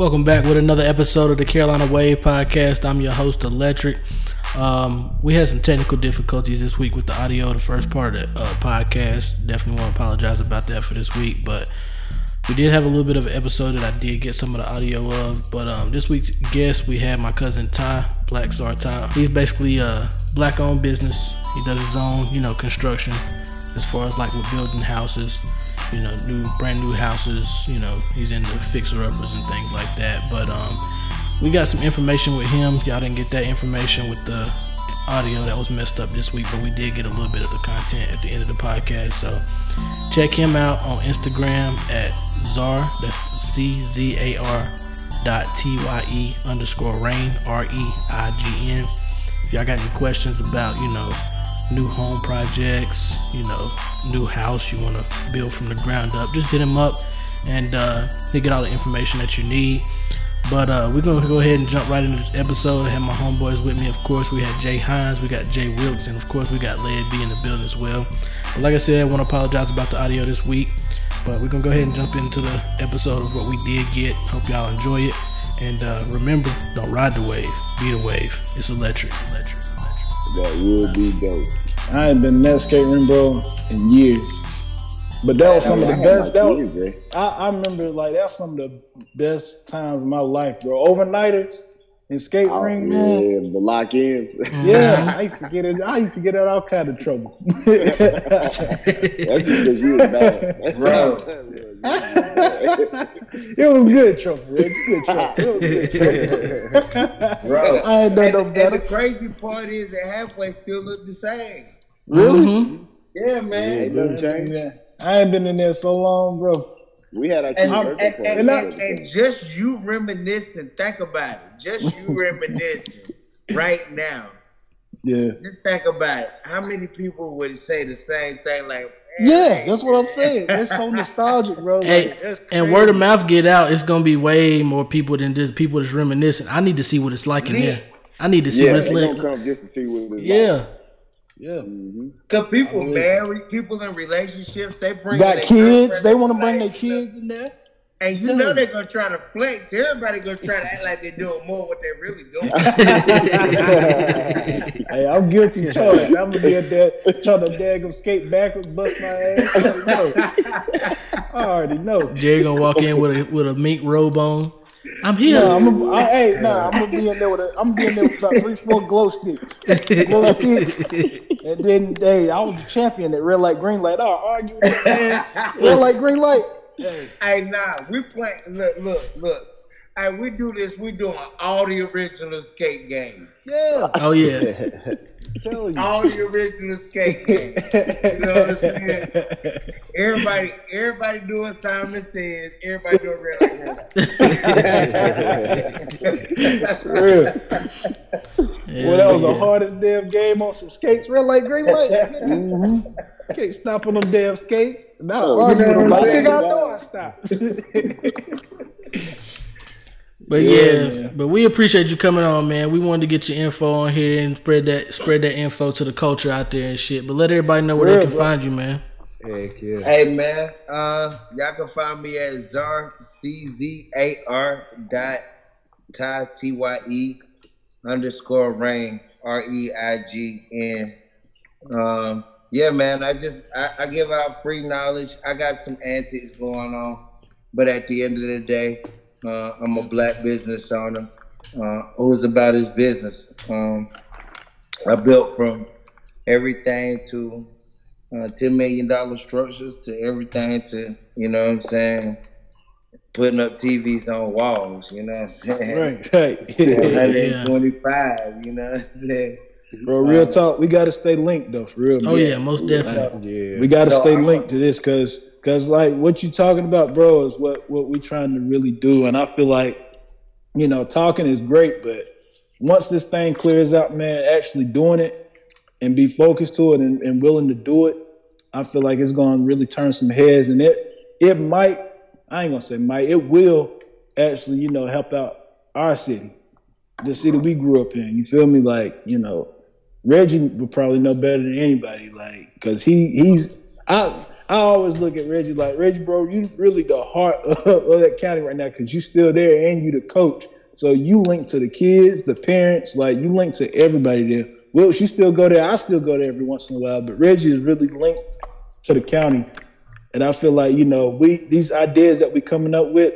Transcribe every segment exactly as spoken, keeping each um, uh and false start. Welcome back with another episode of the Carolina Wave Podcast. I'm your host, Electric. Um, we had some technical difficulties this week with the audio, the first part of the uh, podcast. Definitely want to apologize about that for this week, but we did have a little bit of an episode that I did get some of the audio of. But um, this week's guest, we had my cousin Ty, Black Star Ty. He's basically a black-owned business. He does his own, you know, construction as far as like with building houses. You know, new, brand new houses. You know, he's into fixer-uppers and things like that. But um, we got some information with him. Y'all didn't get that information with the audio that was messed up this week, but we did get a little bit of the content at the end of the podcast. So check him out on Instagram at Czar. That's C Z A R dot T Y E underscore Reign, R E I G N. If y'all got any questions about, you know, new home projects, you know, new house you want to build from the ground up, just hit him up and uh, he'll get all the information that you need. But uh, we're going to go ahead and jump right into this episode. I have my homeboys with me, of course. We had Jay Hines, we got Jay Wilkes, and of course we got Led B in the building as well. But like I said, I want to apologize about the audio this week, but we're going to go ahead and jump into the episode of what we did get. Hope y'all enjoy it. And uh, remember, don't ride the wave, be the wave. It's electric. electric. That would be dope. I ain't been in that skate room, bro, in years. But that was some I mean, of the best. That was, years, I, I remember, like, that's some of the best times of my life, bro. Overnighters and skate oh, ring, man. Yeah, the lock-ins. Yeah, I used to get it. I used to get out all kind of trouble. That's because you was bad, bro. It was good trouble, bro. It was good trouble. It was good trouble, bro. I ain't done no better. And the crazy part is that halfway still look the same. Really? Mm-hmm. Yeah, man. Yeah, change. I ain't been in there so long, bro. We had our and, and, and, and, and, and just you reminiscing, think about it. Just you reminiscing right now. Yeah. Just think about it. How many people would say the same thing? Like, yeah, that's what I'm saying. It's so nostalgic, bro. Hey, like, and word of mouth get out. It's gonna be way more people than just people that's reminiscing. I need to see what it's like in there. I need to see yeah, what it's like. Come just to see what it's yeah. Like. Yeah, because people married, people in relationships, they bring got kids. They want to bring their kids in there, and you yeah. know they're gonna try to flex. Everybody gonna try to act like they're doing more what they're really doing. Hey, I'm guilty, Charles. I'm gonna be there trying to daggum skate backwards, bust my ass. I already know. Jerry gonna walk in with a with a mink robe on. I'm here. Nah, I'm a, I, hey, nah, I'm gonna be in there with a, I'm being there with about three, four glow sticks, glow sticks. And then, hey, I was a champion at Red Light Green Light. I argue with that man. Red Light Green Light. Hey, hey nah, we play. Look, look, look. Hey, we do this. We doing all the original skate games. Yeah. Oh yeah. Tell you. All the original skate games. You know what I'm saying? Everybody, everybody doing Simon Says. Everybody doing Red Light Green Light. For real. Yeah, well, that was yeah. the hardest damn game on some skates. Red Light Green Light. Mm-hmm. Can't stop on them damn skates. No, I think I know I stopped. But yeah, yeah but we appreciate you coming on, man. We wanted to get your info on here and spread that spread that info to the culture out there and shit. But let everybody know where real, they can bro. Find you, man. Heck yeah. Hey man, uh, y'all can find me at Czar C Z A R dot Ty T Y E underscore Reign R E I G N. Um, yeah, man. I just I, I give out free knowledge. I got some antics going on, but at the end of the day. Uh, I'm a black business owner uh, who's about his business. Um, I built from everything to uh, ten million dollars structures to everything to, you know what I'm saying, putting up T Vs on walls, you know what I'm saying? Right, right. one twenty-five, you know what I'm saying? Bro, real um, talk, we got to stay linked though, for real. Oh man. Yeah, most definitely. Yeah. We got to so stay linked to this because Cause like what you talking about, bro, is what, what we trying to really do. And I feel like, you know, talking is great, but once this thing clears out, man, actually doing it and be focused to it and, and willing to do it, I feel like it's gonna really turn some heads. And it it might, I ain't gonna say might, it will actually, you know, help out our city, the city we grew up in. You feel me? Like, you know, Reggie would probably know better than anybody, like, cause he he's I. I always look at Reggie like, Reggie, bro, you really the heart of, of that county right now because you still there and you the coach. So you link to the kids, the parents, like you link to everybody there. Wilkes, you still go there. I still go there every once in a while, but Reggie is really linked to the county. And I feel like, you know, we these ideas that we're coming up with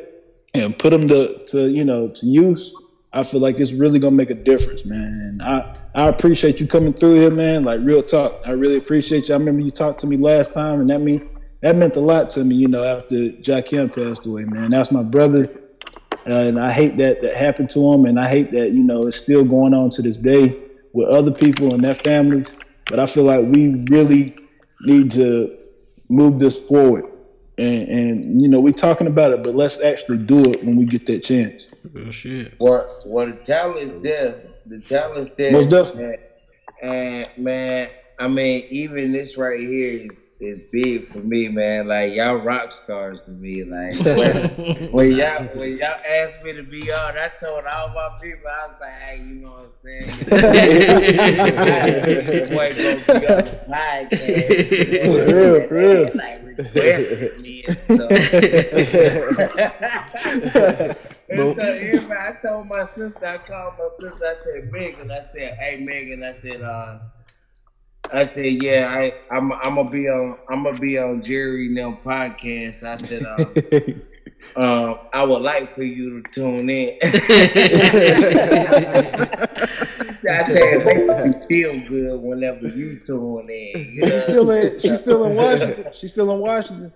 and put them to, to you know, to use, I feel like it's really going to make a difference, man. And I, I appreciate you coming through here, man. Like, real talk. I really appreciate you. I remember you talked to me last time, and that mean, that meant a lot to me, you know, after Jaquim passed away, man. That's my brother. Uh, and I hate that that happened to him, and I hate that, you know, it's still going on to this day with other people and their families. But I feel like we really need to move this forward. And, and you know, we're talking about it, but let's actually do it when we get that chance. Oh, shit. Well, well the talent is there. The talent is there. Most definitely. And, and, man, I mean, even this right here is is big for me, man. Like, y'all rock stars to me. Like, when, when y'all when y'all asked me to be on, I told all my people, I was like, hey, you know what I'm saying? This boy gonna be on the podcast. For real, for real. Like, requesting me and stuff. And so, everybody, I told my sister, I called my sister, I said, Megan, I said, hey, Megan, I said, uh, I said, yeah, I, I'm, I'm gonna be on, I'm gonna be on Jerry now podcast. I said, um, uh, I would like for you to tune in. I said, it makes you feel good whenever you tune in. You know? She's still in, she's still in Washington. She's still in Washington.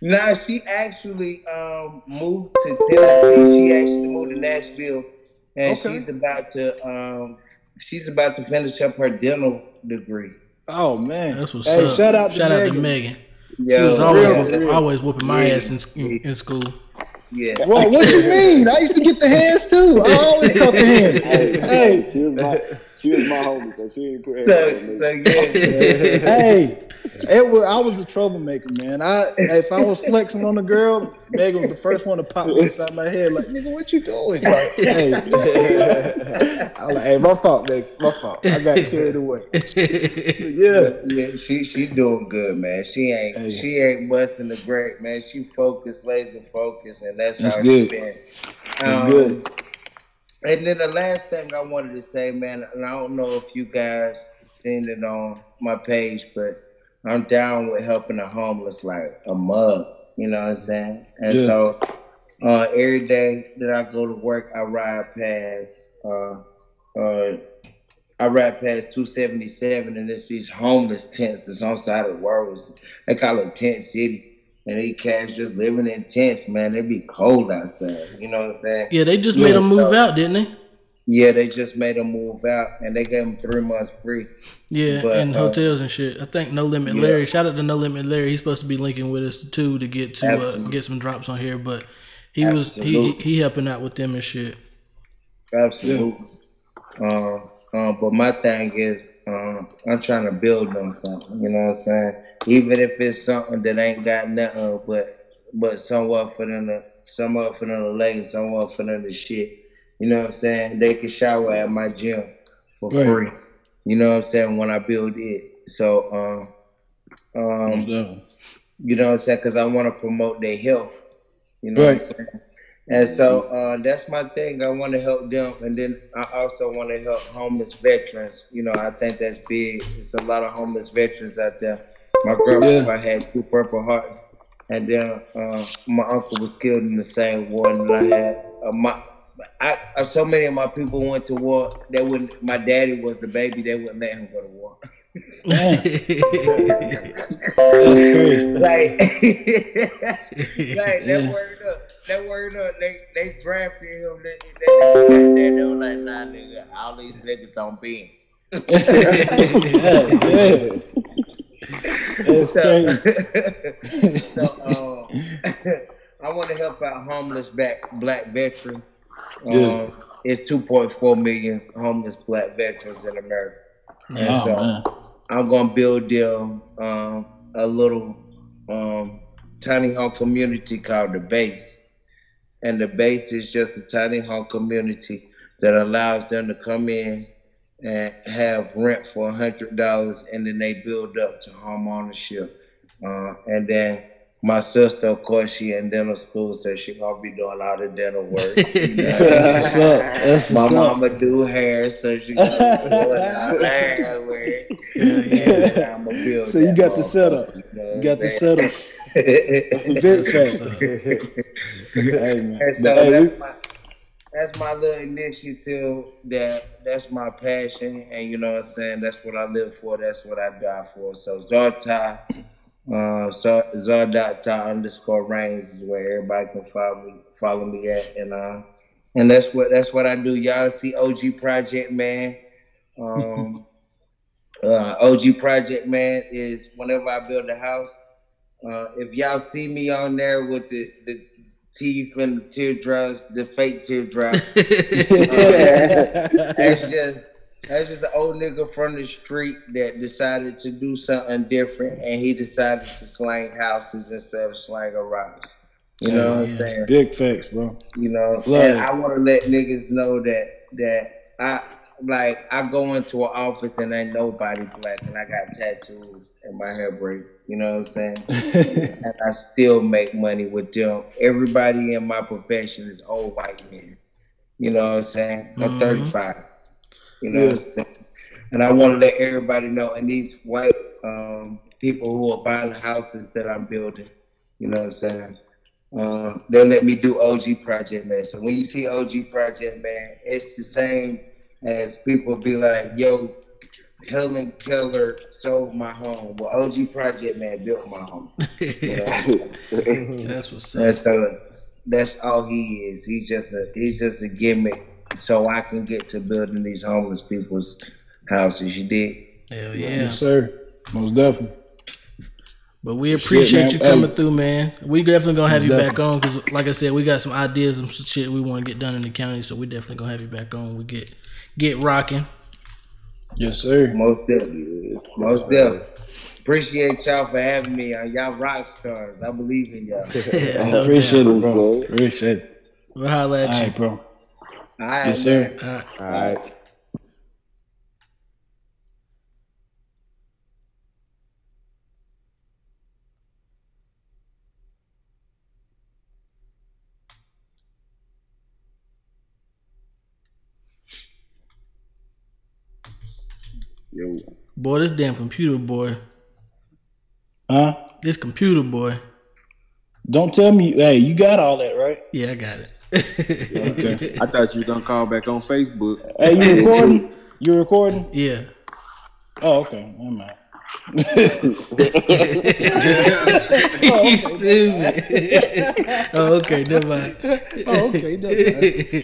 Nah, she actually um moved to Tennessee. She actually moved to Nashville, and okay. she's about to um. She's about to finish up her dental degree. Oh, man. That's what's hey, up. Shout out to shout Megan. Out to Megan. Yo, she was always, real, real. always whooping my yeah. ass in, in school. Yeah. Well, what you mean? I used to get the hands, too. I always got the hands. Hey. Hey. She was my, she was my homie, so she didn't put so, so, yeah. Hey. It was, I was a troublemaker, man. I If I was flexing on a girl, Megan was the first one to pop me inside my head. Like, nigga, what you doing? Like, hey. I was like, hey, my fault, Megan. My fault. I got carried away. Yeah. yeah she she doing good, man. She ain't hey. she ain't busting the grape, man. She focused, laser focused, and that's, that's how good. She been. That's um, good. And then the last thing I wanted to say, man, and I don't know if you guys seen it on my page, but I'm down with helping the homeless like a mug, you know what I'm saying? And yeah. so uh, every day that I go to work, I ride past uh, uh, I ride past two seventy-seven, and it's these homeless tents that's on the side of the world. They call them Tent City. And they cats just living in tents, man. They be cold outside, you know what I'm saying? Yeah, they just yeah, made them move so, out, didn't they? Yeah, they just made them move out, and they gave them three months free. Yeah, but, and uh, hotels and shit. I think No Limit yeah. Larry. Shout out to No Limit Larry. He's supposed to be linking with us too to get to uh, get some drops on here, but he Absolutely. was he he helping out with them and shit. Absolutely. Yeah. Um, um, but my thing is, um, I'm trying to build on something. You know what I'm saying? Even if it's something that ain't got nothing, but but somewhere for them to somewhere for them to lay, somewhere for them to shit. You know what I'm saying? They can shower at my gym for right. free. You know what I'm saying? When I build it. So, um, um, yeah. you know what I'm saying? Because I want to promote their health. You know right. what I'm saying? And so uh, that's my thing. I want to help them. And then I also want to help homeless veterans. You know, I think that's big. There's a lot of homeless veterans out there. My grandma yeah. had two Purple Hearts. And then uh, my uncle was killed in the same war that I had. Uh, my I, I, so many of my people went to war. They wouldn't. My daddy was the baby. They wouldn't let him go to war. like, like they worried up. They worried up. They they drafted him. They, they, they were like, nah, nigga. All these niggas don't be him. yeah, yeah. That's so, so um, I want to help out homeless black black veterans. Yeah. Um, it's two point four million homeless black veterans in America. And oh, so man. I'm going to build them um, a little um, tiny home community called The Base. And The Base is just a tiny home community that allows them to come in and have rent for one hundred dollars, and then they build up to home ownership. Uh, and then my sister, of course, she in dental school, so she gonna be doing all the dental work. You know? That's what's up. That's my what's mama up. Do hair, so she gonna be doing all the hair work. Yeah, I'm gonna build. So you got, the setup. You, know you got the setup. You got the setup. Hey man. And so hey, that's, my, that's my little initiative. That that's my passion, and you know what I'm saying. That's what I live for. That's what I die for. So Zartai. Uh, so Zardotta underscore Reigns is where everybody can follow me, follow me at, and uh, and that's what that's what I do. Y'all see O G Project Man. Um, uh, O G Project Man is whenever I build a house. Uh, if y'all see me on there with the, the teeth and the teardrops, the fake teardrops, uh, that's just. That's just an old nigga from the street that decided to do something different, and he decided to slang houses instead of slang a rocks. You know oh, what I'm saying? Big facts, bro. You know, Love and it. I want to let niggas know that that I like I go into an office and ain't nobody black, and I got tattoos and my hair braid. You know what I'm saying? And I still make money with them. Everybody in my profession is old white men. You know what I'm saying? I'm mm-hmm. thirty-five. You know, yeah. And I want to let everybody know, and these white um, people who are buying the houses that I'm building, you know what I'm saying? Uh, they let me do O G Project Man. So when you see O G Project Man, it's the same as people be like, yo, Helen Keller sold my home. Well, O G Project Man built my home. You know? Yeah, that's what's up. That's, uh, that's all he is. He's just a, he's just a gimmick. So I can get to building these homeless people's houses. You did? Hell yeah. Yes, sir. Most definitely. But we appreciate shit, you coming hey. through, man. We definitely going to have Most you definitely. back on because, like I said, we got some ideas and some shit we want to get done in the county, so we definitely going to have you back on. We get get rocking. Yes, sir. Most definitely. Most definitely. Appreciate y'all for having me. Y'all rock stars. I believe in y'all. Yeah, I appreciate it, bro. Appreciate it. We'll holler at All you. Right, bro. All right, yes, sir. All right. All right. Yo. Boy, this damn computer, boy. Huh? This computer, boy. Don't tell me, hey, you got all that, right? Yeah, I got it. Okay. I thought you was gonna call back on Facebook. Hey, you recording? You recording? Yeah. Oh, okay. Never mind. You stupid. Oh, okay. Never mind. Oh, okay.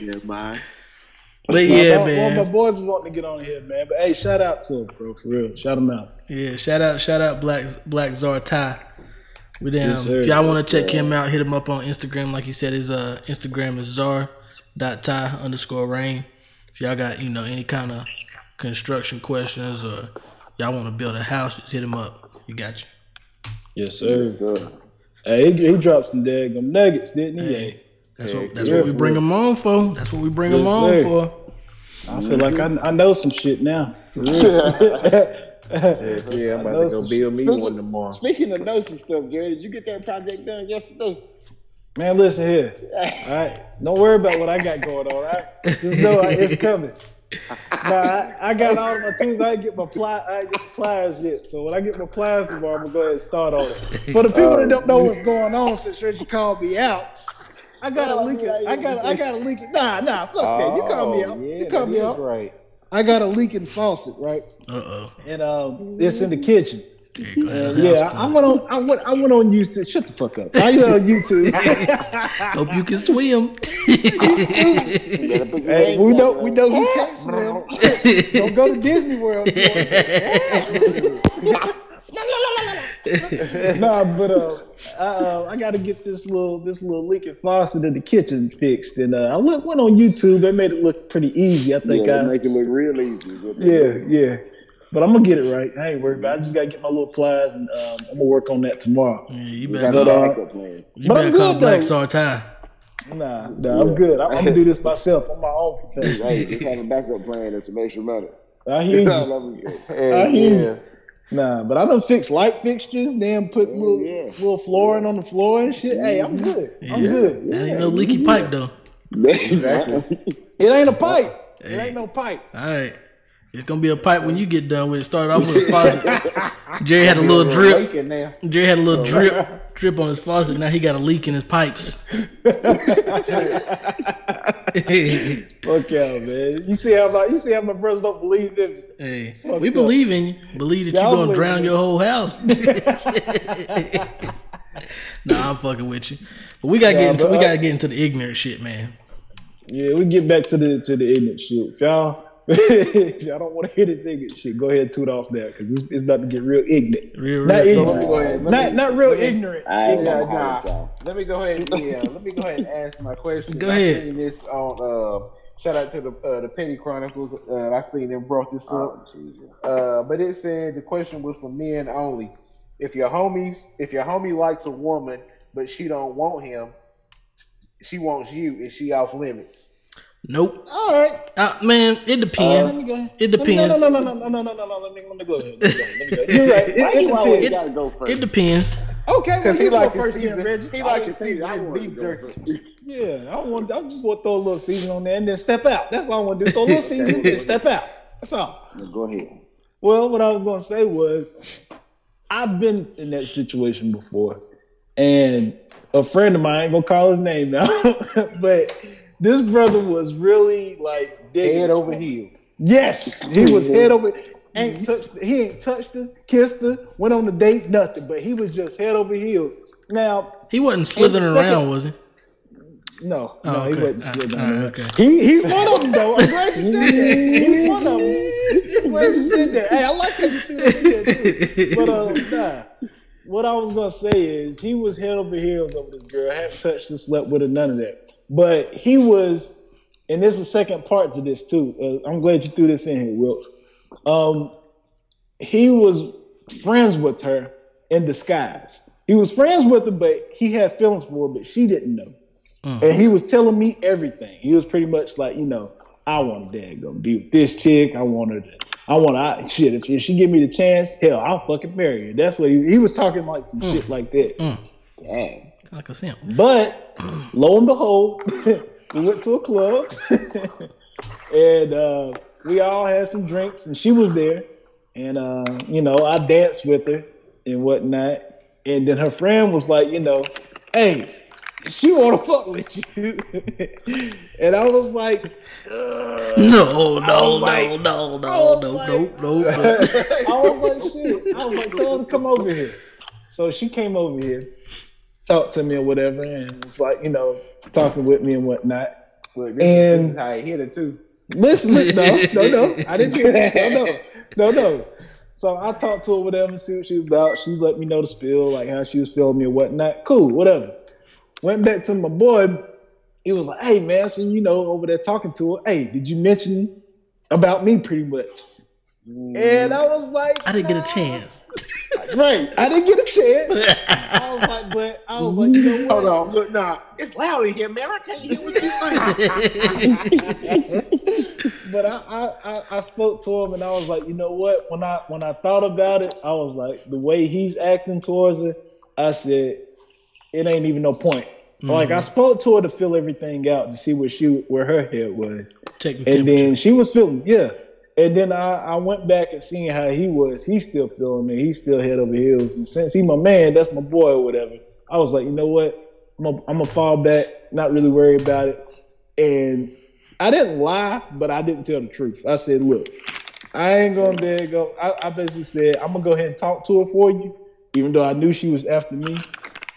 Never mind. But yeah, man. One of my boys was wanting to get on here, man. But hey, shout out to him, bro. For real, shout him out. Yeah, shout out, shout out, Black Black Zartai. With him. Yes, if y'all want to check him out, hit him up on Instagram. Like he said, his uh, Instagram is zar.tie underscore rain. If y'all got, you know, any kind of construction questions or y'all want to build a house, just hit him up. You got you. Yes, sir. Yes, sir. Hey, he, he dropped some daggum nuggets, didn't he? Hey, that's hey, what that's yeah, what we bring him on for. That's what we bring yes, him on sir. for. I feel like I, I know some shit now. Yeah, yeah, I'm about to go build me speaking, one tomorrow. Speaking of know some stuff, Jerry, did you get that project done yesterday? Man, listen here. All right, don't worry about what I got going on. All right, just know it's coming. Nah, I, I got all my tools. I ain't get my pli- I ain't get my pliers yet. So when I get my pliers tomorrow, I'm gonna go ahead and start on it. For the people um, that don't know what's going on, since Reggie called me out, I gotta leak it. I gotta, I gotta leak it. Nah, nah, fuck oh, that. You called me out. Yeah, you called me out. Right. I got a leaking faucet, right? Uh-oh. And um, it's in the kitchen. Uh, yeah, I, I went on. I went. I went on YouTube. Shut the fuck up. I went on YouTube. Hope you can swim. Hey, we know. We know who can't swim. Don't go to Disney World. Nah, but uh, I, uh, I got to get this little this little leaking faucet in the kitchen fixed, and uh, I went, went on YouTube. They made it look pretty easy. I think yeah, I make it look real easy. Yeah, yeah. But I'm gonna get it right. I ain't worried about it. I just gotta get my little pliers, and um, I'm gonna work on that tomorrow. Yeah, you better but, uh, you but better I'm good, call though. Black Sartai. Nah, nah, yeah. I'm good. I'm, I'm gonna do this myself on my own. Hey, just have a backup plan. That's some extra money. I hear you. I hear you. Nah, but I done fixed light fixtures, damn put little, yeah. little flooring yeah. on the floor and shit. Hey, I'm good. I'm yeah. good. Yeah. That ain't no leaky yeah. pipe, though. Exactly. It ain't a pipe. Hey. It ain't no pipe. All right. It's going to be a pipe when you get done with it. Started off with a faucet. Jerry had a little drip. Jerry had a little drip drip on his faucet. Now he got a leak in his pipes. Fuck y'all, man. You see how my, you see how my brothers don't believe this? Hey, Fuck we y'all. believe in you. Believe that you're going to drown your whole house. Nah, I'm fucking with you. But we got to yeah, get into, we got to get into the ignorant shit, man. Yeah, we get back to the, to the ignorant shit. Y'all. Y'all don't want to hear this ignorant shit. Go ahead and toot off now, because it's, it's about to get real ignorant. Real, real. Not ignorant. Go ahead. Not, me, not real me, ignorant. I ain't yeah, nah. Let me go ahead. Yeah, let me go ahead and ask my question. Go ahead. I seen this on. Uh, shout out to the uh, the Penny Chronicles. Uh, I seen them brought this up. Oh, uh, but it said the question was for men only. If your homies, if your homie likes a woman, but she don't want him, she wants you. Is she off limits? Nope. All right. Uh, man, it depends. Uh, it depends. No, no, no, no, no, no, no, no, no. Let me, let me go ahead. Let me go. You're right. It, it, it, it, gotta go first. It depends. Okay, because he like his season. Reggie. He like his season. I just beef jerky. Yeah, I want. I just want to throw a little season on there and then step out. That's all I want to do. Throw a little season and step out. That's all. Go ahead. Well, what I was gonna say was, I've been in that situation before, and a friend of mine, I ain't gonna call his name now, but. This brother was really like digging head over heels. Yes, he was head over. Ain't touched. He ain't touched her, kissed her, went on a date, nothing. But he was just head over heels. Now he wasn't slithering around, second, was he? No, oh, no, okay. he wasn't slithering around. Right, okay. He he's one of them though. I'm glad you said that. He's one of them. I'm glad you said that. Hey, I like how you threw that too. But uh, nah. What I was gonna say is he was head over heels over this girl. Hadn't touched her, slept with her, none of that. But he was, and there's a second part to this too. Uh, I'm glad you threw this in here, Wilkes. Um, he was friends with her in disguise. He was friends with her, but he had feelings for her, but she didn't know. Mm. And he was telling me everything. He was pretty much like, you know, I want to go be with this chick. I want her to, I want to, shit, if she, if she give me the chance, hell, I'll fucking marry her. That's what he, he was talking like some mm. shit like that. Mm. Dang. Like a simp. But lo and behold, we went to a club and uh, we all had some drinks and she was there. And, uh, you know, I danced with her and whatnot. And then her friend was like, you know, hey, she want to fuck with you. And I was like, no, no, no, like, no, no, no, no, like, no, no, no. I was like, shit. I was like, tell her to come over here. So she came over here. Talk to me or whatever, and it's like, you know, talking with me and whatnot. Look, this and is how I hit it too. Listen, no, no, no, I didn't do that. No, no, no, no. So I talked to her, whatever, see what she was about. She let me know the spill, like how she was feeling me or whatnot. Cool, whatever. Went back to my boy. He was like, "Hey, man, so you know, over there talking to her. Hey, did you mention about me, pretty much?" Mm. And I was like, "I didn't nah. get a chance." Right, I didn't get a chance. I was like, but I was like, you know what? Hold on, look, nah, it's loud in here, man. I can't hear what you're saying. But I, I, I, I spoke to him, and I was like, you know what? When I, when I thought about it, I was like, the way he's acting towards her, I said, it ain't even no point. Mm-hmm. Like I spoke to her to fill everything out to see where she, where her head was, Check the and then she was feeling, yeah. And then I, I went back and seen how he was. He's still feeling me. He's still head over heels. And since he's my man, that's my boy or whatever, I was like, you know what? I'm going to fall back, not really worry about it. And I didn't lie, but I didn't tell the truth. I said, look, I ain't going to go. I, I basically said, I'm going to go ahead and talk to her for you, even though I knew she was after me.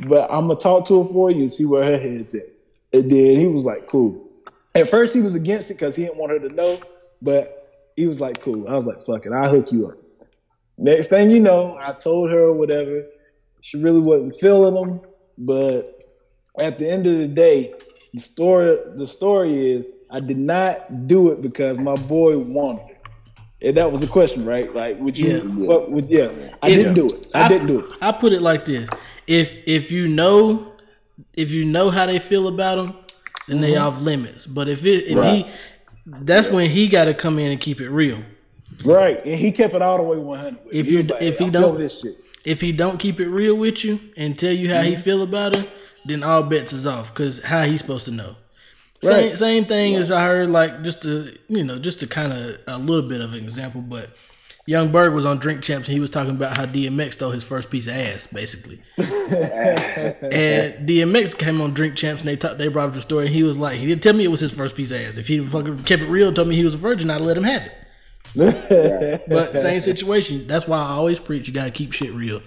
But I'm going to talk to her for you and see where her head's at. And then he was like, cool. At first, he was against it because he didn't want her to know. But he was like, cool. I was like, fuck it, I'll hook you up. Next thing you know, I told her whatever. She really wasn't feeling him. But at the end of the day, the story the story is I did not do it because my boy wanted it. And that was the question, right? Like, would you yeah. fuck with yeah. I if, didn't do it. I, I didn't do it. I put it like this. If if you know if you know how they feel about him, then mm-hmm. they off limits. But if it if right. he That's yeah. when he got to come in and keep it real. Right, and he kept it all the way one hundred. If you like, if he don't this shit. if he don't keep it real with you and tell you how mm-hmm. he feel about it, then all bets is off. Cause how he supposed to know? Right. Same same thing right. as I heard. Like just to you know, just to kind of a little bit of an example, but. Young Berg was on Drink Champs and he was talking about how D M X stole his first piece of ass, basically. And D M X came on Drink Champs and they talked, they brought up the story and he was like, he didn't tell me it was his first piece of ass. If he fucking kept it real, told me he was a virgin, I'd let him have it. But same situation. That's why I always preach you gotta keep shit real.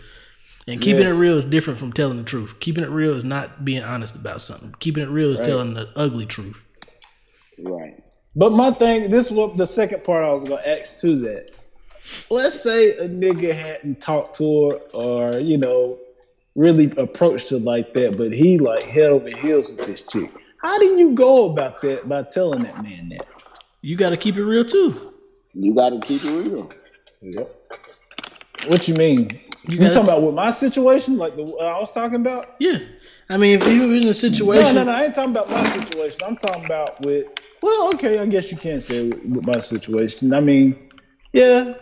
And keeping yes. it real is different from telling the truth. Keeping it real is not being honest about something. Keeping it real is right. telling the ugly truth. Right. But my thing, this was the second part I was gonna ask to that. Let's say a nigga hadn't talked to her or, you know, really approached her like that, but he like head over heels with this chick. How do you go about that by telling that man that? You got to keep it real too. You got to keep it real. Yep. What you mean? You, you talking t- about with my situation, like the what I was talking about? Yeah. I mean, if you were in a situation. No, no, no. I ain't talking about my situation. I'm talking about with, well, okay, I guess you can say with, with my situation. I mean, yeah.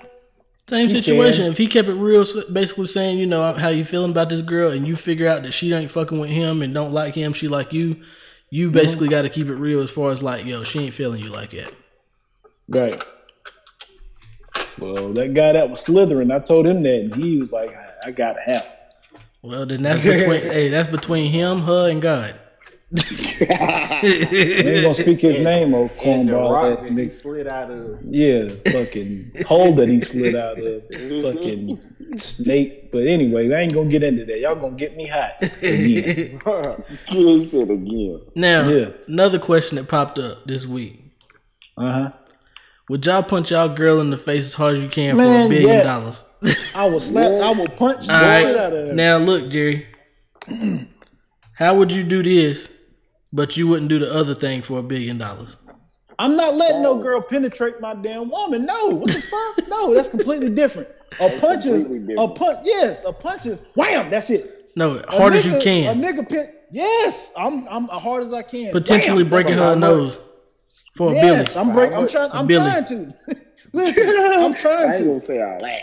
Same situation. If he kept it real, basically saying, you know, how you feeling about this girl, and you figure out that she ain't fucking with him and don't like him, she like you, you basically mm-hmm. got to keep it real as far as like, yo, she ain't feeling you like that. Right. Well, that guy that was slithering, I told him that, and he was like, I, I got to have it. Well, then that's between, hey, that's between him, her, and God. He ain't gonna speak his and, name old cornball that nigga slid out of. Yeah, fucking hole that he slid out of. Fucking snake. But anyway, I ain't gonna get into that. Y'all gonna get me hot again. Kiss it again. Now, yeah. Another question that popped up this week. Uh huh. Would y'all punch y'all girl in the face as hard as you can Man, for a billion yes. dollars? I will slap. Yeah. I will punch the right. shit out of her. Now look, Jerry. How would you do this? But you wouldn't do the other thing for a billion dollars. I'm not letting no girl penetrate my damn woman. No, what the fuck? No, that's completely different. A punch is a punch. Yes, a punch is wham. That's it. No, hard as you can. A nigga pin. Yes, I'm. I'm as hard as I can. Potentially breaking her nose for a billion. Yes, I'm breaking. I'm trying. I'm trying to. Listen, I'm trying to. I ain't gonna say all that.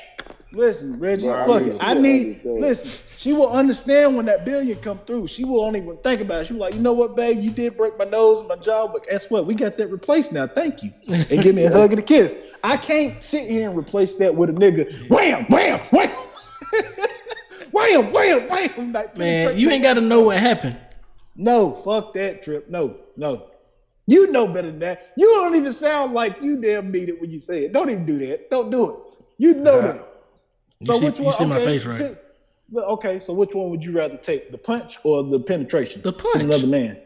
Listen, Reggie, bro, fuck I mean, it. I need, listen, she will understand when that billion come through. She won't even think about it. She will be like, you know what, babe, you did break my nose and my jaw, but guess what? We got that replaced now. Thank you. And give me a hug and a kiss. I can't sit here and replace that with a nigga. Wham, wham, wham. Wham, wham, wham. Like, man, you ain't got to know what happened. No, fuck that trip. No, no. You know better than that. You don't even sound like you damn need it when you say it. Don't even do that. Don't do it. You know nah. that. You so see, which one, you see okay, my face, right? Since, okay, so which one would you rather take, the punch or the penetration? The punch. Another man.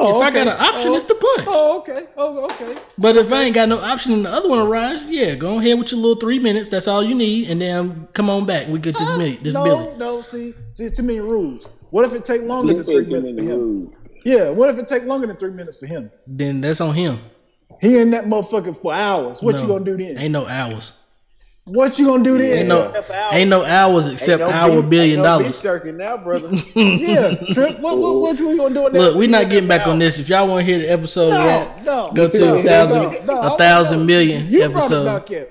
Oh, if okay. I got an option, oh, it's the punch. Oh, okay. Oh, okay. But if okay. I ain't got no option and the other one arrives, yeah, go ahead with your little three minutes. That's all you need, and then come on back. We get this uh, million, this no, billion. No, no. See, see, it's too many rules. What if it take longer than three minutes for him? Rules. Yeah. What if it take longer than three minutes for him? Then that's on him. He in that motherfucker for hours. What no, you gonna do then? Ain't no hours. What you gonna do then? Ain't no, ain't no hours except ain't no our beef, billion ain't no dollars. Beef jerky now, brother. Yeah, Trip. What what what you gonna do? Next Look, we're not getting back hours. On this. If y'all want to hear the episode, no, rap, no, go to no, a thousand, no, no, a thousand million you episode. Brought it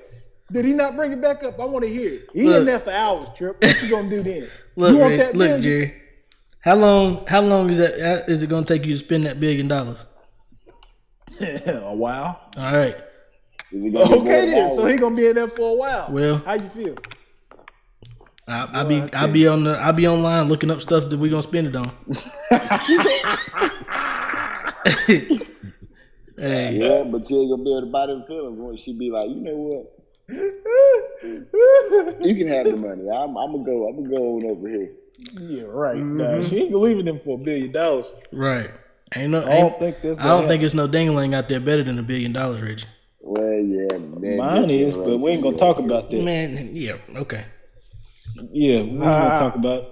back up. Did he not bring it back up? I want to hear it. He Look, in there for hours, Trip. What you gonna do then? Look, you want that Look, million? Jerry. How long? How long is that? Is it gonna take you to spend that billion dollars? A while. All right. Okay then, so he gonna be in there for a while. Well, how you feel? I, I be I be on the I be online looking up stuff that we gonna spend it on. Hey. Yeah, but you ain't gonna be able to buy them feelings when she be like, you know what? You can have the money. I'm, I'm gonna go. I'm gonna go on over here. Yeah, right. Mm-hmm. Nah, she ain't leaving them for a billion dollars. Right. Ain't no. I don't ain't, think this. I don't happen. think it's no dangling out there better than a billion dollars, Rich. Well, yeah, man. Mine is, but we ain't gonna talk about that. Man, yeah, okay. Yeah, we ain't gonna talk about it.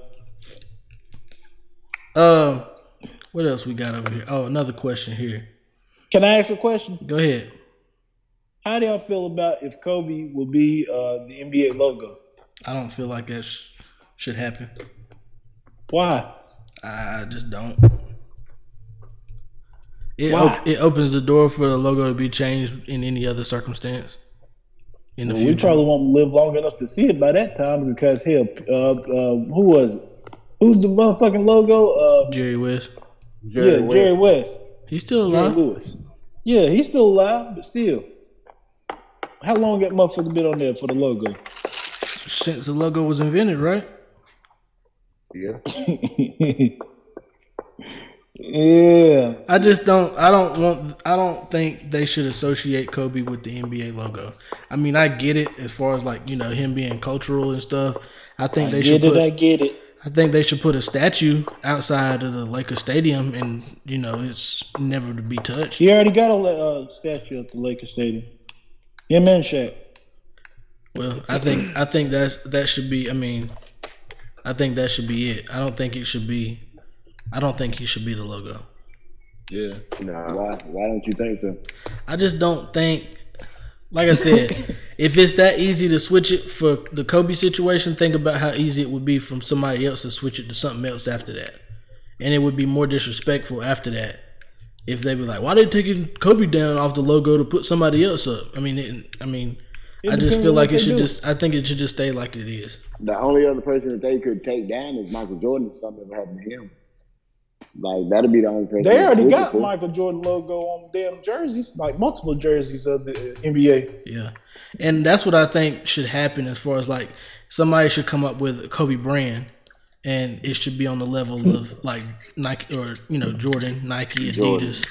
Uh, what else we got over here? Oh, another question here. Can I ask a question? Go ahead. How do y'all feel about if Kobe will be uh, the N B A logo? I don't feel like that sh- should happen. Why? I just don't. It, wow. op- it opens the door for the logo to be changed in any other circumstance. in the well, future. We probably won't live long enough to see it by that time because hell, uh, uh, who was it? Who's the motherfucking logo? Uh, Jerry West. Jerry yeah, West. Jerry West. He's still alive. Jerry Lewis. Yeah, he's still alive, but still. How long that motherfucker been on there for the logo? Since the logo was invented, right? Yeah. Yeah. I just don't. I don't want. I don't think they should associate Kobe with the N B A logo. I mean, I get it as far as like you know him being cultural and stuff. I think I they should. Get it. Put, I get it. I think they should put a statue outside of the Lakers Stadium, and you know it's never to be touched. He already got a uh, statue at the Lakers Stadium. Him and Shaq. Well, I think I think that's that should be. I mean, I think that should be it. I don't think it should be. I don't think he should be the logo. Yeah. Nah. Why? Why don't you think so? I just don't think. Like I said, if it's that easy to switch it for the Kobe situation, think about how easy it would be from somebody else to switch it to something else after that, and it would be more disrespectful after that if they were like, "Why are they taking Kobe down off the logo to put somebody else up?" I mean, it, I mean, it I just feel like it should do. just. I think it should just stay like it is. The only other person that they could take down is Michael Jordan. If something ever happened to him. Like that'll be the only person. They already got for. Michael Jordan logo on damn jerseys, like multiple jerseys of the N B A. Yeah, and that's what I think should happen as far as like somebody should come up with a Kobe brand, and it should be on the level of like Nike or you know Jordan, Nike, Jordan. Adidas.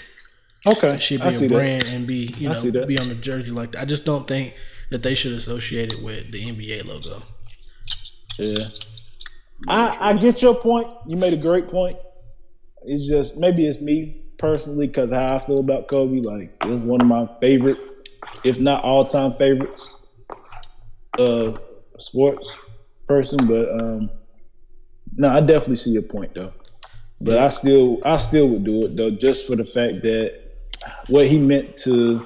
Okay, it should be I see a brand that. and be you know be on the jersey like that. I just don't think that they should associate it with the N B A logo. Yeah, I I get your point. You made a great point. It's just maybe it's me personally because how I feel about Kobe. Like it's one of my favorite, if not all time favorites, uh, sports person. But um, no, I definitely see your point though. But yeah. I still, I still would do it though, just for the fact that what he meant to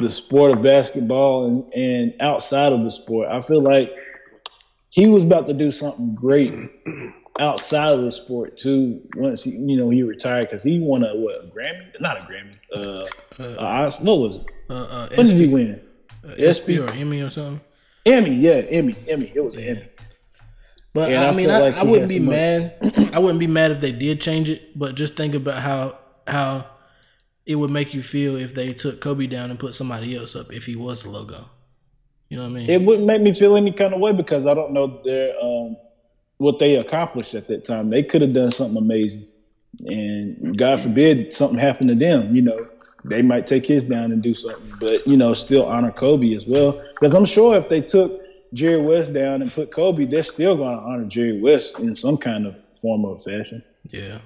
the sport of basketball and, and outside of the sport. I feel like he was about to do something great. Outside of the sport too, once he, you know he retired because he won a what a Grammy? Not a Grammy. Uh, uh, uh what was it? Uh, uh, when did he win? Uh, S P or Emmy or something? Emmy, yeah, Emmy, Emmy. It was an Emmy. But and I, I mean, I, like I wouldn't be mad. I wouldn't be mad if they did change it. But just think about how how it would make you feel if they took Kobe down and put somebody else up if he was the logo. You know what I mean? It wouldn't make me feel any kind of way because I don't know their. Um, what they accomplished at that time. They could have done something amazing. And God forbid something happened to them, you know. They might take his down and do something, but, you know, still honor Kobe as well. Because I'm sure if they took Jerry West down and put Kobe, they're still going to honor Jerry West in some kind of form or fashion. Yeah.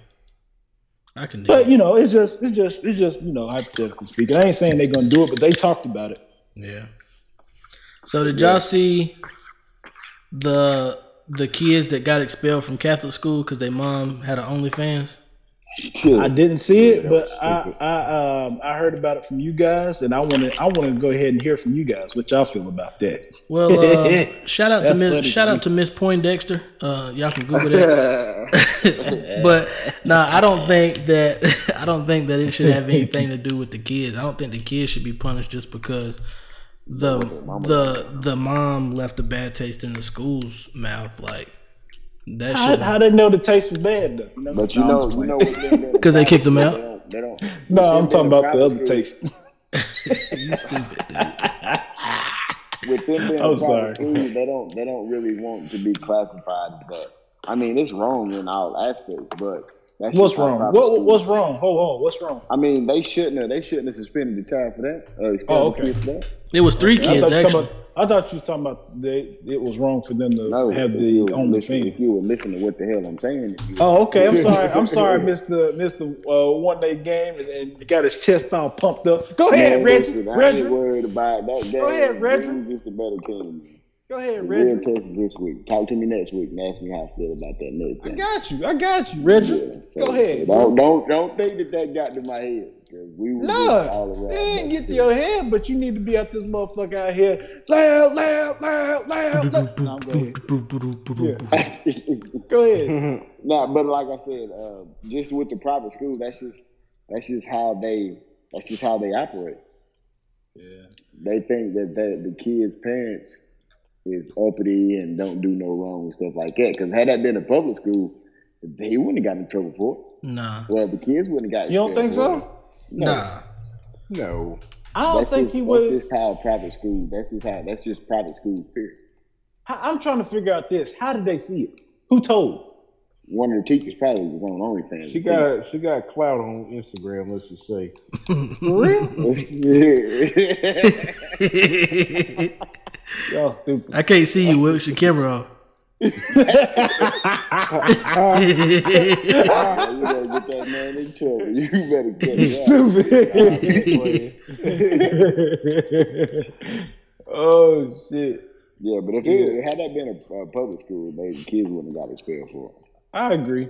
I can do But, that. you know, it's just, it's just, it's just, you know, hypothetically speaking. I ain't saying they're going to do it, but they talked about it. Yeah. So did y'all yeah. see the... The kids that got expelled from Catholic school because their mom had an OnlyFans? I didn't see it, but I I, um, I heard about it from you guys, and I want to I want to go ahead and hear from you guys what y'all feel about that. Well, uh, shout out to Miss, shout out to Miss Poindexter. Uh, y'all can Google that. But no, nah, I don't think that I don't think that it should have anything to do with the kids. I don't think the kids should be punished just because. The the the mom left a bad taste in the school's mouth, like that. How, shit how they know the taste was bad though? You know, but you know, you know, because they kicked them out. They don't, they don't, no, I'm talking about the other taste. You stupid. Dude. With them being I'm sorry. Schools, they don't they don't really want to be classified as that. I mean, it's wrong in all aspects, but. That's what's wrong? What, what's wrong? Hold on. What's wrong? I mean, they shouldn't have. They shouldn't have suspended the child for that. Uh, oh, okay. For that. It was three okay. kids. I actually, about, I thought you were talking about they, it was wrong for them to no, have the OnlyFans. If you were listening to what the hell I'm saying. Oh, okay. I'm sorry. I'm sorry, Mister Mister uh, One Day Game, and, and got his chest all pumped up. Go ahead, Reggie. Reggie, worried about that game. Go ahead, Reggie. Just a better team. Go ahead, Reggie. Real Texas this week. Talk to me next week and ask me how I feel about that next thing. I got you. I got you, Reggie. Yeah, so, Go ahead. So don't, don't don't think that that got to my head. We were no, all around it didn't get to your head, but you need to be out this motherfucker out here. Loud, loud, loud, loud. loud. No, go ahead. Yeah. Go ahead. Nah, but like I said, uh, just with the private school, that's just that's just how they that's just how they operate. Yeah. they think that they, the kids' parents is uppity and don't do no wrong and stuff like that. Because had that been a public school, he wouldn't have gotten in trouble for it. Nah. Well, the kids wouldn't have gotten in trouble. You don't think so? No. Nah. No. I don't that's think just, he would. That's just how private school, that's just how, that's just private school, period. I'm trying to figure out this. How did they see it? Who told? One of the teachers probably was on OnlyFans. She got it. She got clout on Instagram, let's just say. For real? Y'all stupid. I can't see you, Will. It's your camera off. You better get that man in trouble. You better get it out. Stupid. Oh, shit. Yeah, but if it, had that been a, a public school, they, the kids wouldn't have got expelled for it. I agree.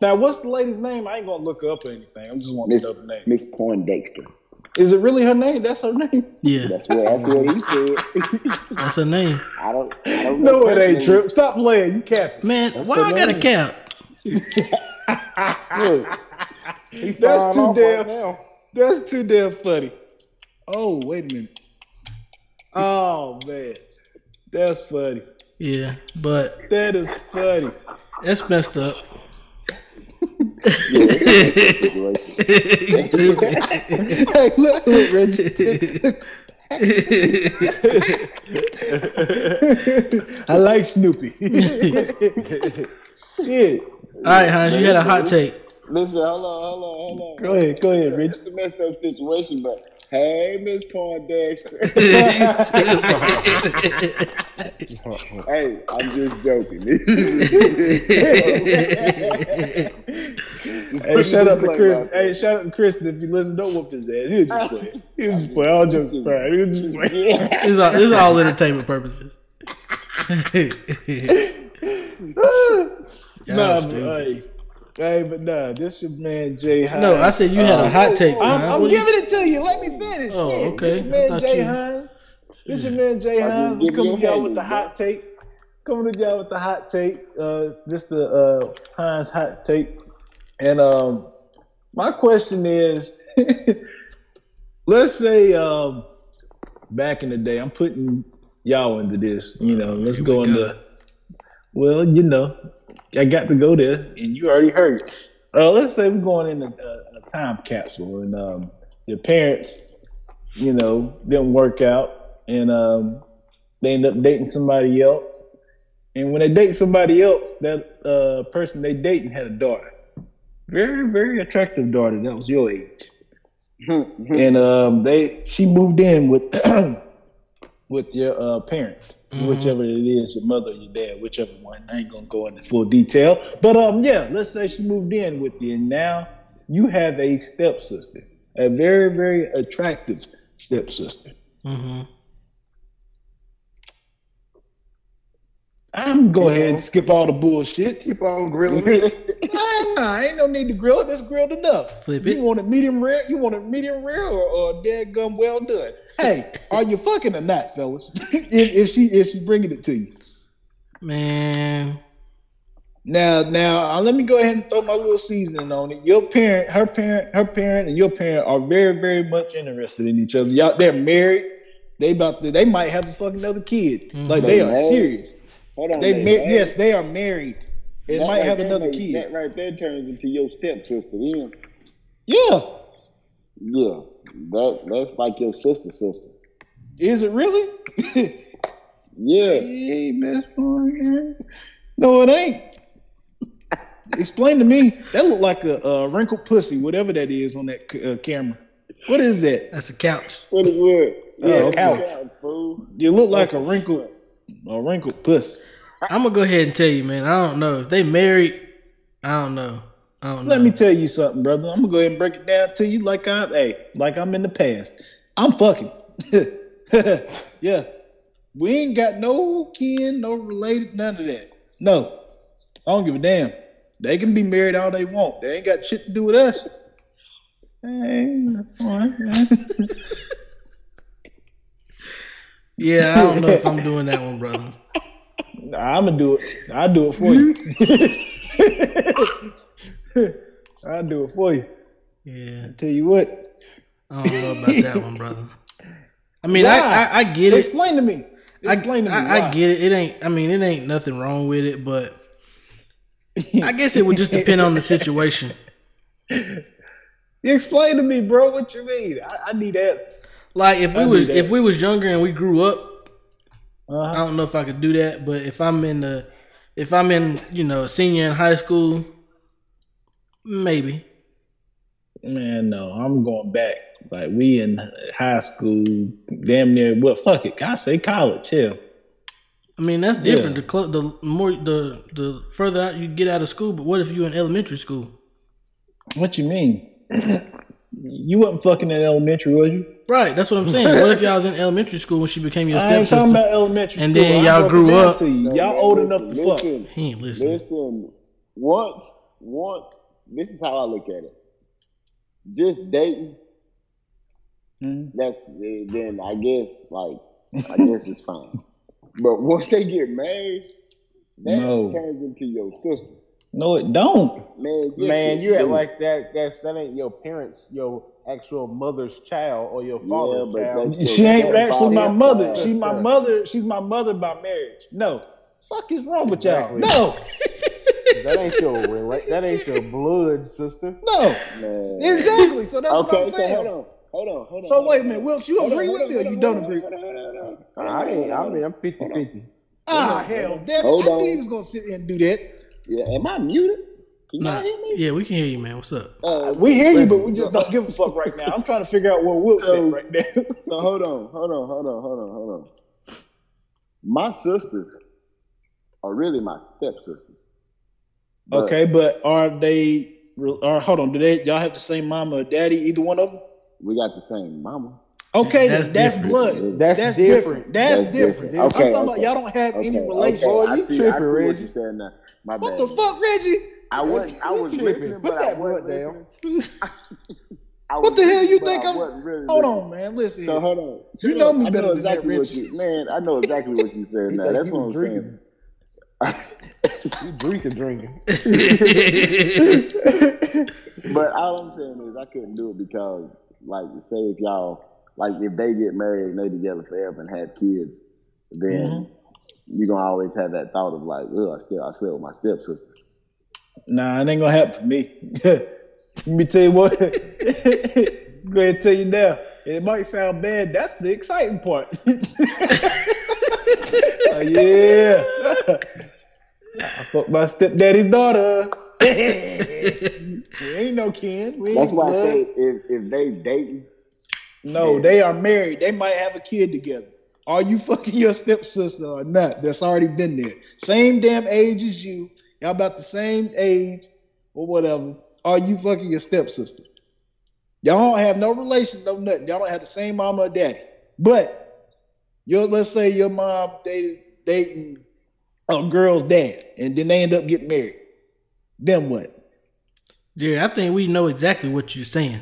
Now, what's the lady's name? I ain't going to look her up or anything. I'm just want to look up her name. Miss Poindexter. Is it really her name? That's her name? Yeah. That's what, that's what he said. That's her name. I don't, I don't know. No, it ain't name. Trip. Stop playing. You capping. Man, that's why I got a cap? Look, that's too damn. Right that's too damn funny. Oh, wait a minute. Oh, man. That's funny. Yeah, but that is funny. That's messed up. Hey, look, look, Reggie. I like Snoopy. Yeah. All right, Hans, you had a hot take. Listen, hold on, hold on, hold on. Go ahead, go ahead, Reggie. It's a messed up situation, but. Hey, Miss Poindexter. Hey, I'm just joking. Hey, shout out to Chris. Hey, shout out to Chris. If you listen, don't whoop his ass. He'll just play. He'll just play. All jokes aside, he'll just play. It's all, it's all entertainment purposes. Nah, but. Hey, but nah, this your man Jay Hines. No, I said you had uh, a hot take. I'm, I'm giving it to you. Let me finish. Oh, okay. This your man Jay you... Hines. This yeah. your man Jay Hines. We coming to y'all with the hot take. Coming to y'all with the hot take. Uh, this the uh, Hines hot take. And um, my question is, let's say um, back in the day, I'm putting y'all into this. You know, let's Here go we into. Go. Well, you know. I got to go there, and you already heard it. Uh, let's say we're going in a, a, a time capsule, and um, your parents, you know, didn't work out, and um, they end up dating somebody else. And when they date somebody else, that uh, person they dating had a daughter. Very, very attractive daughter. That was your age. And um, they she moved in with with your uh, parent. Mm-hmm. Whichever it is, your mother or your dad, whichever one. I ain't going to go into full detail. But, um, yeah, let's say she moved in with you, and now you have a stepsister, a very, very attractive stepsister. Mm-hmm. I'm going to go ahead and skip all the bullshit. Keep on grilling it. Nah, nah, ain't no need to grill it. That's grilled enough. Flip it. You want it medium rare? You want it medium rare or, or dead gum well done? Hey, are you fucking or not, fellas? if, if she if she bringing it to you, man. Now now uh, let me go ahead and throw my little seasoning on it. Your parent, her parent, her parent, and your parent are very very much interested in each other. Y'all, they're married. They about to, they might have a fucking other kid. Mm-hmm. Like they, they are married. Serious. Hold on, they they ma- yes, they are married. It that might right have there, another kid. That right there turns into your stepsister. Yeah. Yeah. Yeah. That that's like your sister sister. Is it really? Yeah. Hey, Miss Morgan. No, it ain't. Explain to me. That look like a, a wrinkled pussy, whatever that is on that c- uh, camera. What is that? That's a couch. What is what? Yeah, oh, couch. couch fool. You look like a wrinkled, a wrinkled pussy. I'm gonna go ahead and tell you, man. I don't know if they married. I don't know. Let me tell you something, brother. I'm gonna go ahead and break it down to you like I'm, hey, like I'm in the past. I'm fucking, yeah. We ain't got no kin, no related, none of that. No, I don't give a damn. They can be married all they want. They ain't got shit to do with us. Yeah, I don't know if I'm doing that one, brother. Nah, I'm gonna do it. I'll do it for you. I'll do it for you. Yeah. I tell you what. I don't know about that one, brother. I mean, I, I I get it. Explain to me. Explain I, to me. I, I get it. It ain't. I mean, it ain't nothing wrong with it, but I guess it would just depend on the situation. Explain to me, bro. What you mean? I, I need answers. Like if we was if we was younger and we grew up, uh-huh. I don't know if I could do that. But if I'm in the, if I'm in you know senior in high school, maybe. Man, no, I'm going back. Like we in high school, damn near. Well, fuck it. I say college. Hell, I mean that's different. Yeah. The cl- the more the the further out you get out of school. But what if you in elementary school? What you mean? You wasn't fucking in elementary, was you? Right, that's what I'm saying. What if y'all was in elementary school when she became your stepsister? I ain't talking about elementary and school. And then y'all grew up. You. Y'all no, old listen, enough to listen, fuck. He ain't listening. Listen, once, once, this is how I look at it. Just dating, mm-hmm. that's, then I guess, like, I guess it's fine. But once they get married, that no. turns into your sister. No, it don't. Man, yes, man you act like that. That's that ain't your parents, your actual mother's child or your father's yeah, child. She ain't actually my mother. She sister. my mother. She's my mother by marriage. No, fuck is wrong with exactly. y'all? No, that ain't your that ain't your blood, sister. No, man. Exactly. So that's okay, what I'm saying. So hold on. Hold on, hold on. So wait a minute, Wilkes, you hold agree on, with me or you don't on, agree? Hold on, hold on, hold on. I ain't. I mean, I'm fifty-fifty. Ah, on, hell, damn it! I knew he was gonna sit there and do that. Yeah, am I muted? Can nah, you hear me? Yeah, we can hear you, man. What's up? Uh, we hear you, but we just don't give a fuck right now. I'm trying to figure out where Wilkes is right now. So hold on, hold on, hold on, hold on, hold on. My sisters are really my stepsisters. But okay, but are they? Or hold on, do they? Y'all have the same mama or daddy? Either one of them? We got the same mama. Okay, that's, that's blood. That's, that's different. different. That's, that's different. different. Okay, I'm talking okay. about y'all don't have okay, any relation. Okay. I, you see, I see what you're saying now. My what bad. the fuck, Reggie? I was I was tripping, but I wasn't down. What the hell you think I'm? Really hold on, man. Listen. So hold on. You, you know, know me better know exactly than that, Reggie. Man, I know exactly what you said now. That's what I'm drinking. saying. You drinking, drinking. But all I'm saying is I couldn't do it because, like, say if y'all, like, if they get married and they together forever and have kids, then. Mm-hmm. You're going to always have that thought of like, ugh, I still I still with my stepsister. Nah, it ain't going to happen for me. Let me tell you what. Go ahead and tell you now. It might sound bad. That's the exciting part. uh, yeah. I fucked my stepdaddy's daughter. We ain't no kin. We That's ain't why blood. I say if, if they dating. No, yeah. They are married. They might have a kid together. Are you fucking your stepsister or not? That's already been there. Same damn age as you. Y'all about the same age or whatever. Are you fucking your stepsister? Y'all don't have no relation, no nothing. Y'all don't have the same mama or daddy. But your, let's say your mom dated dating a girl's dad, and then they end up getting married. Then what? Jerry, I think we know exactly what you're saying.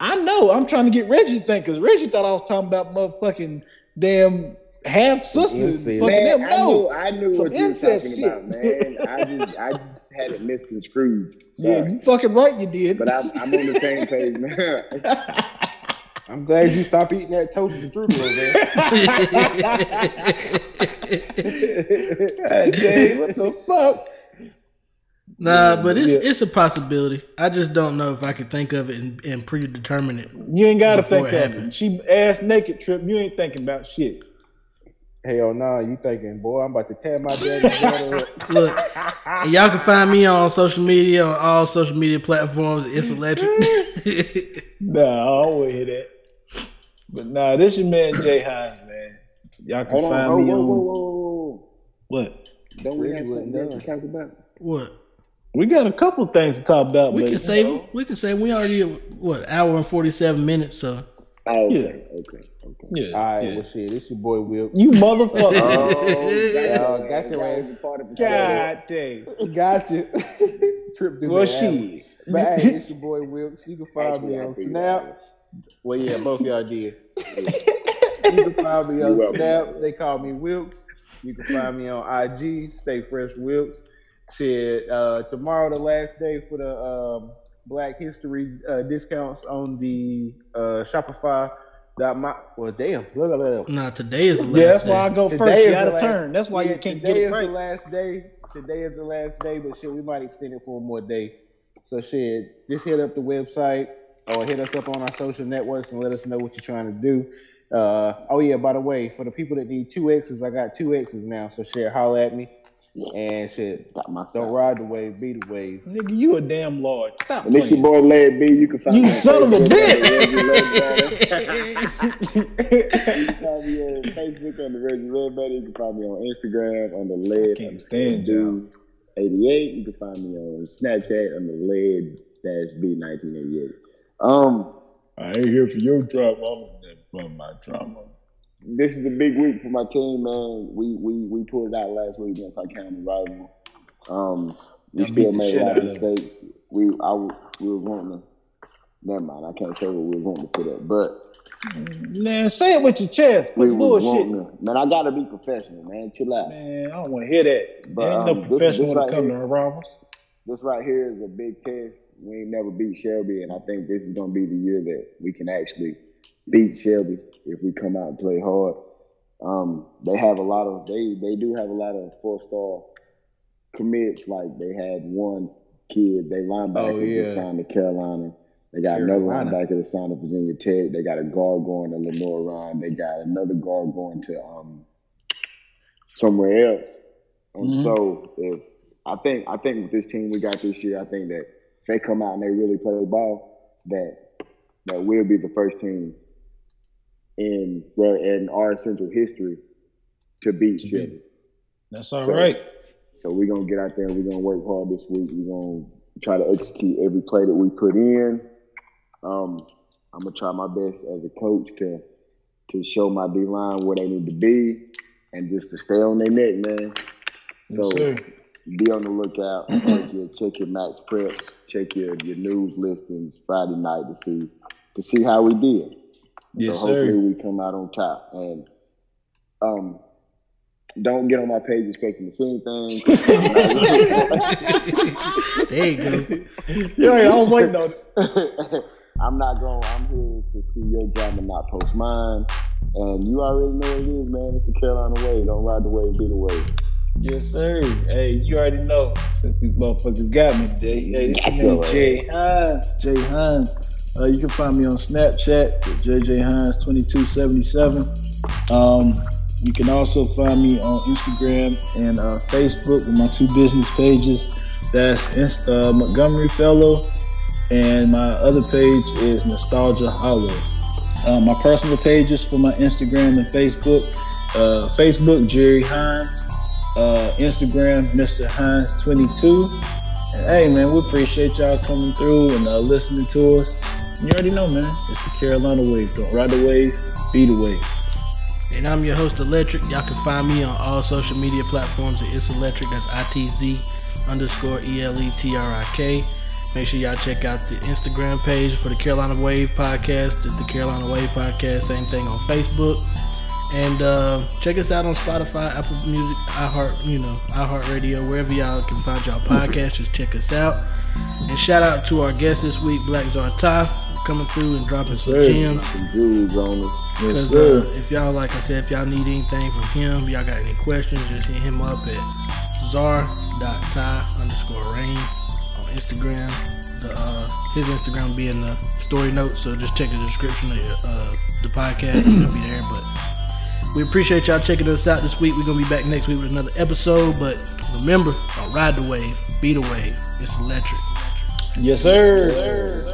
I know. I'm trying to get Reggie to think, because Reggie thought I was talking about motherfucking damn half sisters, fucking man, them. No, I knew, I knew what you were talking shit. about, man. I just, I just had it misconstrued. Yeah, you fucking right, you did. But I'm, I'm on the same page now. I'm glad you stopped eating that toasted and fruit over there. Dang, what the fuck? Nah, but it's yeah. it's a possibility. I just don't know if I could think of it and, and predetermine it. You ain't gotta think it of it. She ass naked trip. You ain't thinking about shit. Hell no, nah, you thinking, boy? I'm about to tear my daddy's brother up. Look, and y'all can find me on social media on all social media platforms. It's electric. Nah, I always hear that. But nah, this your man Jay Hines, man. Y'all can Hold find on, me oh, on. Whoa, whoa, whoa. What? Don't we have something else to talk about? What? We got a couple things to talk about. We baby. can save them. We can save. We already what hour and forty seven minutes. So oh, okay, yeah, okay, okay. Yeah, all right. Yeah. Well, shit, it's your boy Will. You motherfucker! Oh, got your ass. God dang, got you. Trip through well, she. But hey, it's your boy Will. You can find me on Snap. Well, yeah, both y'all did. Yeah. You can find me on Snap. Welcome. They call me Wilkes. You can find me on I G. Stay fresh, Wilkes. Shit, uh, tomorrow the last day for the um, Black History uh, discounts on the uh, Shopify That my well, damn. Nah, today is the last day. Yeah, that's why I go first. Today you got to turn. That's why yeah, you can't get it right. Today is the last day. Today is the last day, but shit, we might extend it for one more day. So shit, just hit up the website or hit us up on our social networks and let us know what you're trying to do. Uh, oh yeah, by the way, for the people that need two X's, I got two X's now. So shit, holler at me. Yes. And shit, don't ride the wave, be the wave. Nigga, you a damn lord. Stop playing. This your boy Lad B. You can find you me. You son of a bitch. You can find me on Facebook under Reggie Redbuddy. You can find me on Instagram under Led understand dude eighty-eight. You can find me on Snapchat under Led dash B nineteen eighty-eight. Um, I ain't here for your drama. I'm here for my drama. This is a big week for my team, man. We we we pulled out last week against our county rival. Um, we still made a lot of mistakes. We I we were wanting to. Never mind, I can't say what we were wanting to put up, but man, say it with your chest. Put we bullshit. To, man, I gotta be professional, man. Chill out. Man, I don't want to hear that. But, ain't um, no professional when right it comes to our rivals. This right here is a big test. We ain't never beat Shelby, and I think this is gonna be the year that we can actually beat Shelby if we come out and play hard. Um, they have a lot of they they do have a lot of four star commits. Like they had one kid, they linebacker oh, yeah. that signed to Carolina. They got Carolina. another linebacker that signed to Virginia Tech. They got a guard going to Lenoir-Rhyne. They got another guard going to um somewhere else. And mm-hmm. so if I think I think with this team we got this year, I think that if they come out and they really play the ball, that that we'll be the first team in in our central history to beat Shelby. That's all so, right. So we're gonna get out there and we're gonna work hard this week. We're gonna try to execute every play that we put in. Um, I'm gonna try my best as a coach to to show my D line where they need to be and just to stay on their neck, man. So yes, be on the lookout. check your check your MaxPrep, check your, your news listings Friday night to see to see how we did. Yes, so hopefully sir. we come out on top. And um, don't get on my page expecting to see anything. There you go. Yeah, I was waiting on it. I'm not going. I'm here to see your drama, not post mine. And you already know what it is, man. It's the Carolina Wave. Don't ride the wave, be the wave. Yes, sir. Hey, you already know. Since these motherfuckers got me today. Hey, this is Jay Hines. Jay Hines. Uh, you can find me on Snapchat at J J Hines twenty-two seventy-seven. Um, you can also find me on Instagram and uh, Facebook with my two business pages. That's Insta, uh, Montgomery Fellow, and my other page is Nostalgia Hollow. Uh, my personal pages for my Instagram and Facebook. Uh, Facebook, Jerry Hines. Uh, Instagram, Mister Hines twenty-two. And hey, man, we appreciate y'all coming through and uh, listening to us. You already know, man. It's the Carolina Wave. Don't ride the wave, be the wave. And I'm your host, Electric. Y'all can find me on all social media platforms at It's Electric. That's I T Z underscore E L E T R I K. Make sure y'all check out the Instagram page for the Carolina Wave Podcast. It's the Carolina Wave Podcast. Same thing on Facebook. And uh, check us out on Spotify, Apple Music, iHeart, you know, iHeartRadio, wherever y'all can find y'all podcasts. Just check us out. And shout out to our guest this week, Black Zartaf, coming through and dropping yes, some sir. gems. Because yes, uh, if y'all, like I said, if y'all need anything from him, y'all got any questions, just hit him up at zar.ty underscore rain on Instagram. The, uh, his Instagram be in the story notes, so just check the description of uh, the podcast. It'll be there, but we appreciate y'all checking us out this week. We're going to be back next week with another episode. But remember, don't ride the wave, be the wave. It's electric. Yes, sir. Yes, sir.